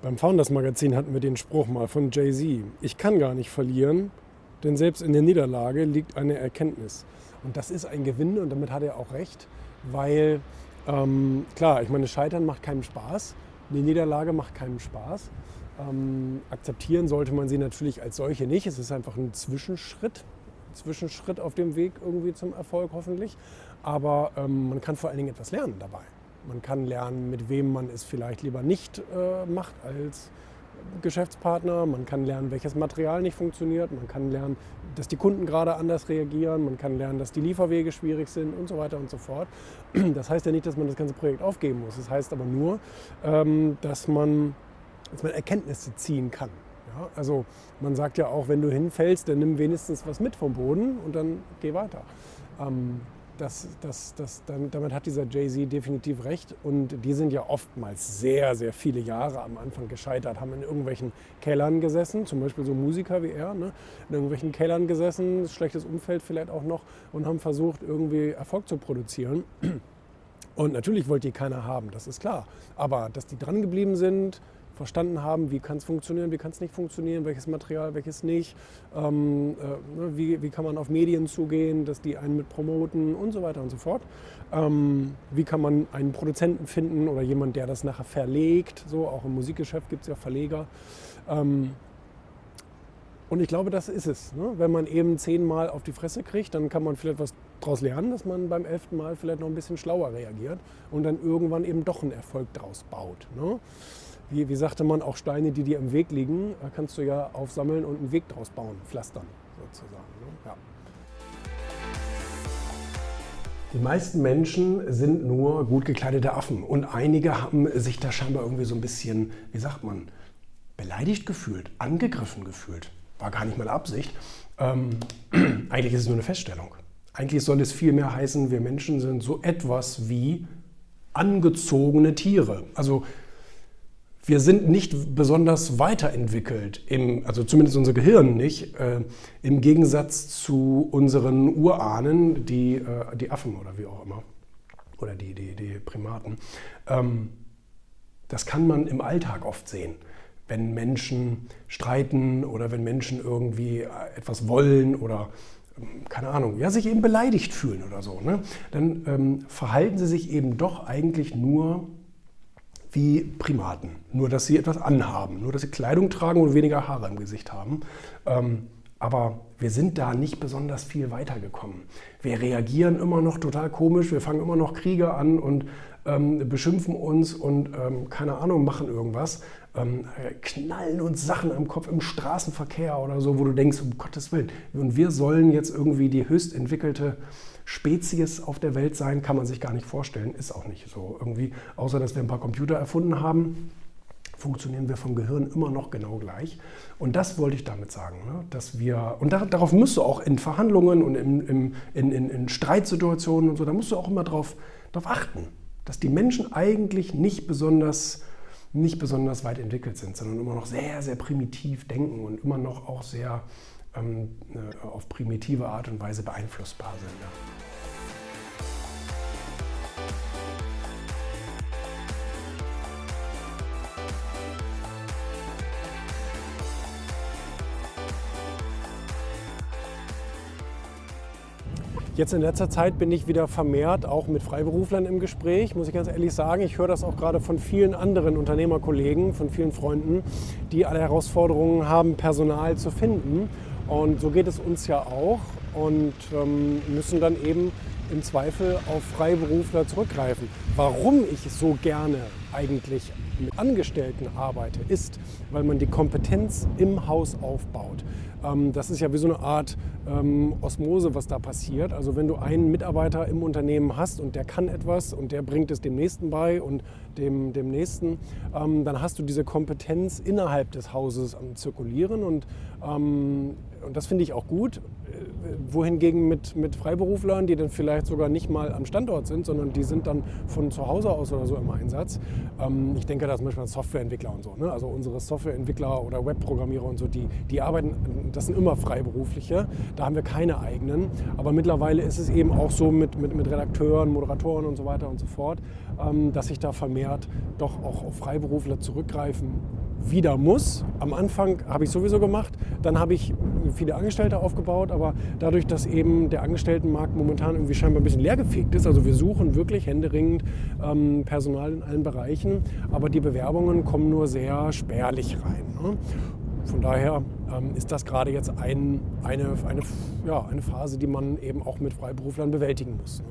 Beim Founders Magazin hatten wir den Spruch mal von Jay-Z. Ich kann gar nicht verlieren, denn selbst in der Niederlage liegt eine Erkenntnis. Und das ist ein Gewinn und damit hat er auch recht, weil, klar, ich meine, Scheitern macht keinem Spaß, eine Niederlage macht keinem Spaß. Akzeptieren sollte man sie natürlich als solche nicht. Es ist einfach ein Zwischenschritt auf dem Weg irgendwie zum Erfolg hoffentlich. Aber man kann vor allen Dingen etwas lernen dabei. Man kann lernen, mit wem man es vielleicht lieber nicht macht als Geschäftspartner. Man kann lernen, welches Material nicht funktioniert. Man kann lernen, dass die Kunden gerade anders reagieren. Man kann lernen, dass die Lieferwege schwierig sind und so weiter und so fort. Das heißt ja nicht, dass man das ganze Projekt aufgeben muss. Das heißt aber nur, dass man Erkenntnisse ziehen kann. Ja? Also man sagt ja auch, wenn du hinfällst, dann nimm wenigstens was mit vom Boden und dann geh weiter. Damit hat dieser Jay-Z definitiv recht und die sind ja oftmals sehr, sehr viele Jahre am Anfang gescheitert, haben in irgendwelchen Kellern gesessen, zum Beispiel so Musiker wie er, ne? In irgendwelchen Kellern gesessen, schlechtes Umfeld vielleicht auch noch und haben versucht, irgendwie Erfolg zu produzieren. Und natürlich wollte die keiner haben, das ist klar, aber dass die dran geblieben sind, verstanden haben, wie kann es funktionieren, wie kann es nicht funktionieren, welches Material, welches nicht, wie kann man auf Medien zugehen, dass die einen mit promoten und so weiter und so fort. Wie kann man einen Produzenten finden oder jemanden, der das nachher verlegt, so auch im Musikgeschäft gibt es ja Verleger. Und ich glaube, das ist es. Ne? Wenn man eben 10-mal auf die Fresse kriegt, dann kann man vielleicht was daraus lernen, dass man beim 11. Mal vielleicht noch ein bisschen schlauer reagiert und dann irgendwann eben doch einen Erfolg draus baut. Ne? Wie sagte man, auch Steine, die dir im Weg liegen, kannst du ja aufsammeln und einen Weg draus bauen, pflastern sozusagen. Ja. Die meisten Menschen sind nur gut gekleidete Affen und einige haben sich da scheinbar irgendwie so ein bisschen, wie sagt man, beleidigt gefühlt, angegriffen gefühlt. War gar nicht meine Absicht. Eigentlich ist es nur eine Feststellung. Eigentlich soll es vielmehr heißen, wir Menschen sind so etwas wie angezogene Tiere. Also wir sind nicht besonders weiterentwickelt, also zumindest unser Gehirn nicht, im Gegensatz zu unseren Urahnen, die Affen oder wie auch immer, oder die Primaten. Das kann man im Alltag oft sehen, wenn Menschen streiten oder wenn Menschen irgendwie etwas wollen oder, keine Ahnung, ja, sich eben beleidigt fühlen oder so, ne? Dann verhalten sie sich eben doch eigentlich nur wie Primaten, nur dass sie etwas anhaben, nur dass sie Kleidung tragen und weniger Haare im Gesicht haben. Aber wir sind da nicht besonders viel weitergekommen. Wir reagieren immer noch total komisch, wir fangen immer noch Kriege an und beschimpfen uns und keine Ahnung, machen irgendwas, knallen uns Sachen am Kopf im Straßenverkehr oder so, wo du denkst, um Gottes Willen. Und wir sollen jetzt irgendwie die höchst entwickelte Spezies auf der Welt sein, kann man sich gar nicht vorstellen, ist auch nicht so irgendwie. Außer, dass wir ein paar Computer erfunden haben, funktionieren wir vom Gehirn immer noch genau gleich. Und das wollte ich damit sagen, ne? Dass wir, und darauf musst du auch in Verhandlungen und in Streitsituationen und so, da musst du auch immer drauf achten, dass die Menschen eigentlich nicht besonders weit entwickelt sind, sondern immer noch sehr, sehr primitiv denken und immer noch auch sehr auf primitive Art und Weise beeinflussbar sind. Ja. Jetzt in letzter Zeit bin ich wieder vermehrt auch mit Freiberuflern im Gespräch, muss ich ganz ehrlich sagen. Ich höre das auch gerade von vielen anderen Unternehmerkollegen, von vielen Freunden, die alle Herausforderungen haben, Personal zu finden. Und so geht es uns ja auch und müssen dann eben im Zweifel auf Freiberufler zurückgreifen. Warum ich so gerne eigentlich mit Angestellten arbeite, ist, weil man die Kompetenz im Haus aufbaut. Das ist ja wie so eine Art Osmose, was da passiert. Also wenn du einen Mitarbeiter im Unternehmen hast und der kann etwas und der bringt es dem Nächsten bei und dem Nächsten, dann hast du diese Kompetenz innerhalb des Hauses am Zirkulieren und das finde ich auch gut. Wohingegen mit Freiberuflern, die dann vielleicht sogar nicht mal am Standort sind, sondern die sind dann von zu Hause aus oder so im Einsatz. Ich denke da zum Beispiel an Softwareentwickler und so, ne? Also unsere Softwareentwickler oder Webprogrammierer und so, die arbeiten, das sind immer Freiberufliche, da haben wir keine eigenen. Aber mittlerweile ist es eben auch so mit Redakteuren, Moderatoren und so weiter und so fort, dass sich da vermehrt doch auch auf Freiberufler zurückgreifen wieder muss. Am Anfang habe ich sowieso gemacht, dann habe ich viele Angestellte aufgebaut, aber dadurch, dass eben der Angestelltenmarkt momentan irgendwie scheinbar ein bisschen leergefegt ist, also wir suchen wirklich händeringend Personal in allen Bereichen, aber die Bewerbungen kommen nur sehr spärlich rein, ne? Von daher ist das gerade jetzt eine Phase, die man eben auch mit Freiberuflern bewältigen muss, ne?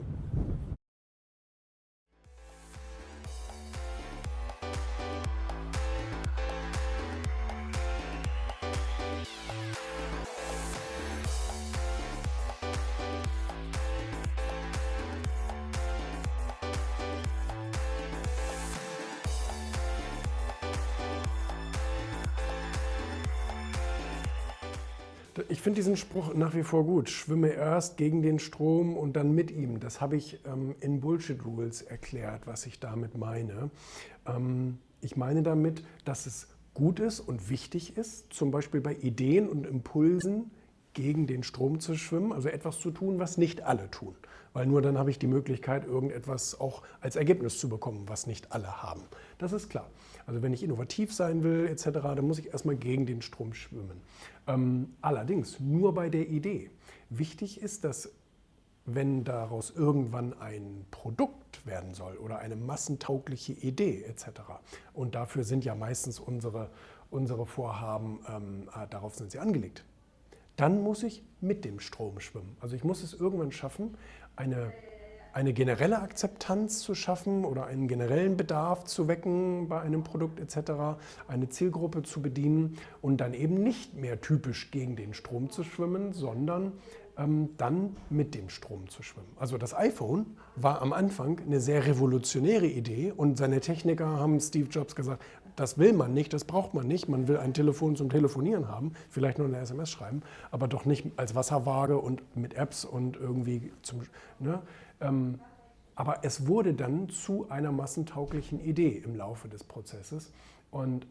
Ich finde diesen Spruch nach wie vor gut. Schwimme erst gegen den Strom und dann mit ihm. Das habe ich in Bullshit Rules erklärt, was ich damit meine. Ich meine damit, dass es gut ist und wichtig ist, zum Beispiel bei Ideen und Impulsen gegen den Strom zu schwimmen, also etwas zu tun, was nicht alle tun. Weil nur dann habe ich die Möglichkeit, irgendetwas auch als Ergebnis zu bekommen, was nicht alle haben. Das ist klar. Also wenn ich innovativ sein will etc., dann muss ich erstmal gegen den Strom schwimmen. Allerdings nur bei der Idee. Wichtig ist, dass wenn daraus irgendwann ein Produkt werden soll oder eine massentaugliche Idee etc. Und dafür sind ja meistens unsere Vorhaben, darauf sind sie angelegt. Dann muss ich mit dem Strom schwimmen. Also ich muss es irgendwann schaffen, eine generelle Akzeptanz zu schaffen oder einen generellen Bedarf zu wecken bei einem Produkt etc., eine Zielgruppe zu bedienen und dann eben nicht mehr typisch gegen den Strom zu schwimmen, sondern dann mit dem Strom zu schwimmen. Also das iPhone war am Anfang eine sehr revolutionäre Idee und seine Techniker haben Steve Jobs gesagt, das will man nicht, das braucht man nicht. Man will ein Telefon zum Telefonieren haben, vielleicht nur eine SMS schreiben, aber doch nicht als Wasserwaage und mit Apps und irgendwie zum... Ne? Aber es wurde dann zu einer massentauglichen Idee im Laufe des Prozesses und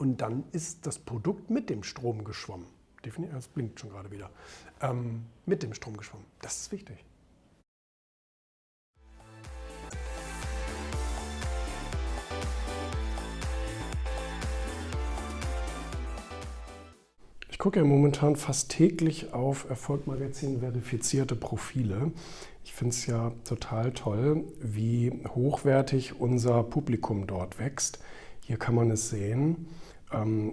dann ist das Produkt mit dem Strom geschwommen. Definitiv, das blinkt schon gerade wieder. Mit dem Strom geschwommen. Das ist wichtig. Ich gucke ja momentan fast täglich auf Erfolg-Magazin verifizierte Profile. Ich finde es ja total toll, wie hochwertig unser Publikum dort wächst. Hier kann man es sehen.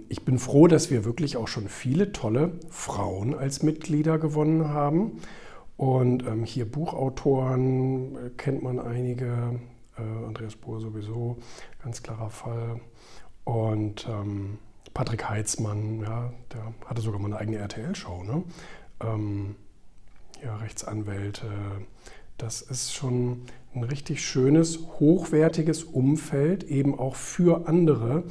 Ich bin froh, dass wir wirklich auch schon viele tolle Frauen als Mitglieder gewonnen haben. Und hier Buchautoren kennt man einige. Andreas Buhr sowieso, ganz klarer Fall. Und... Patrick Heizmann, ja, der hatte sogar mal eine eigene RTL-Show, ne? Ja, Rechtsanwälte, das ist schon ein richtig schönes, hochwertiges Umfeld, eben auch für andere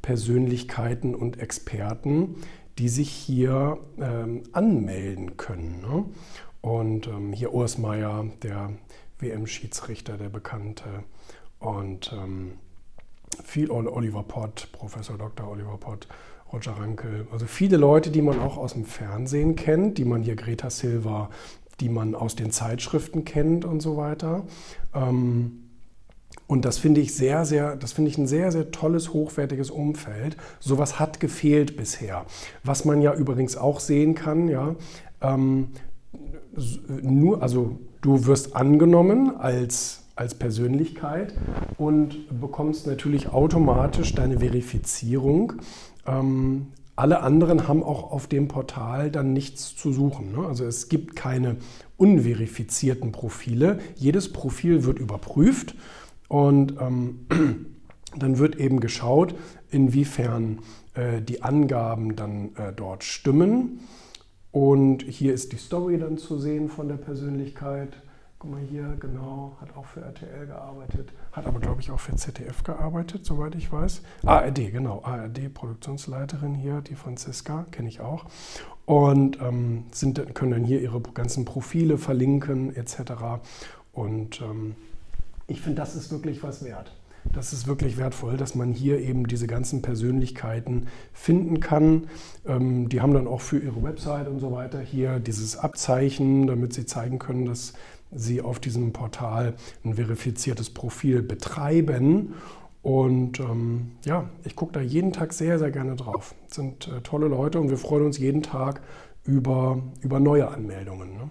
Persönlichkeiten und Experten, die sich hier anmelden können, ne? Und hier Urs Meier, der WM-Schiedsrichter, der Bekannte, und... viel Oliver Pott, Professor Dr. Oliver Pott, Roger Rankel, also viele Leute, die man auch aus dem Fernsehen kennt, die man hier Greta Silva, die man aus den Zeitschriften kennt und so weiter. Und das finde ich ein sehr, sehr tolles, hochwertiges Umfeld. Sowas hat gefehlt bisher. Was man ja übrigens auch sehen kann, ja, du wirst angenommen als Persönlichkeit und bekommst natürlich automatisch deine Verifizierung. Alle anderen haben auch auf dem Portal dann nichts zu suchen, ne? Also es gibt keine unverifizierten Profile. Jedes Profil wird überprüft und dann wird eben geschaut, inwiefern die Angaben dann dort stimmen. Und hier ist die Story dann zu sehen von der Persönlichkeit. Guck mal hier, genau, hat auch für RTL gearbeitet, hat aber, glaube ich, auch für ZDF gearbeitet, soweit ich weiß. ARD, genau, ARD-Produktionsleiterin hier, die Franziska, kenne ich auch. Und können dann hier ihre ganzen Profile verlinken etc. Und ich finde, das ist wirklich was wert. Das ist wirklich wertvoll, dass man hier eben diese ganzen Persönlichkeiten finden kann. Die haben dann auch für ihre Website und so weiter hier dieses Abzeichen, damit sie zeigen können, dass sie auf diesem Portal ein verifiziertes Profil betreiben. Und ja, ich gucke da jeden Tag sehr, sehr gerne drauf. Das sind tolle Leute und wir freuen uns jeden Tag über neue Anmeldungen. Ne?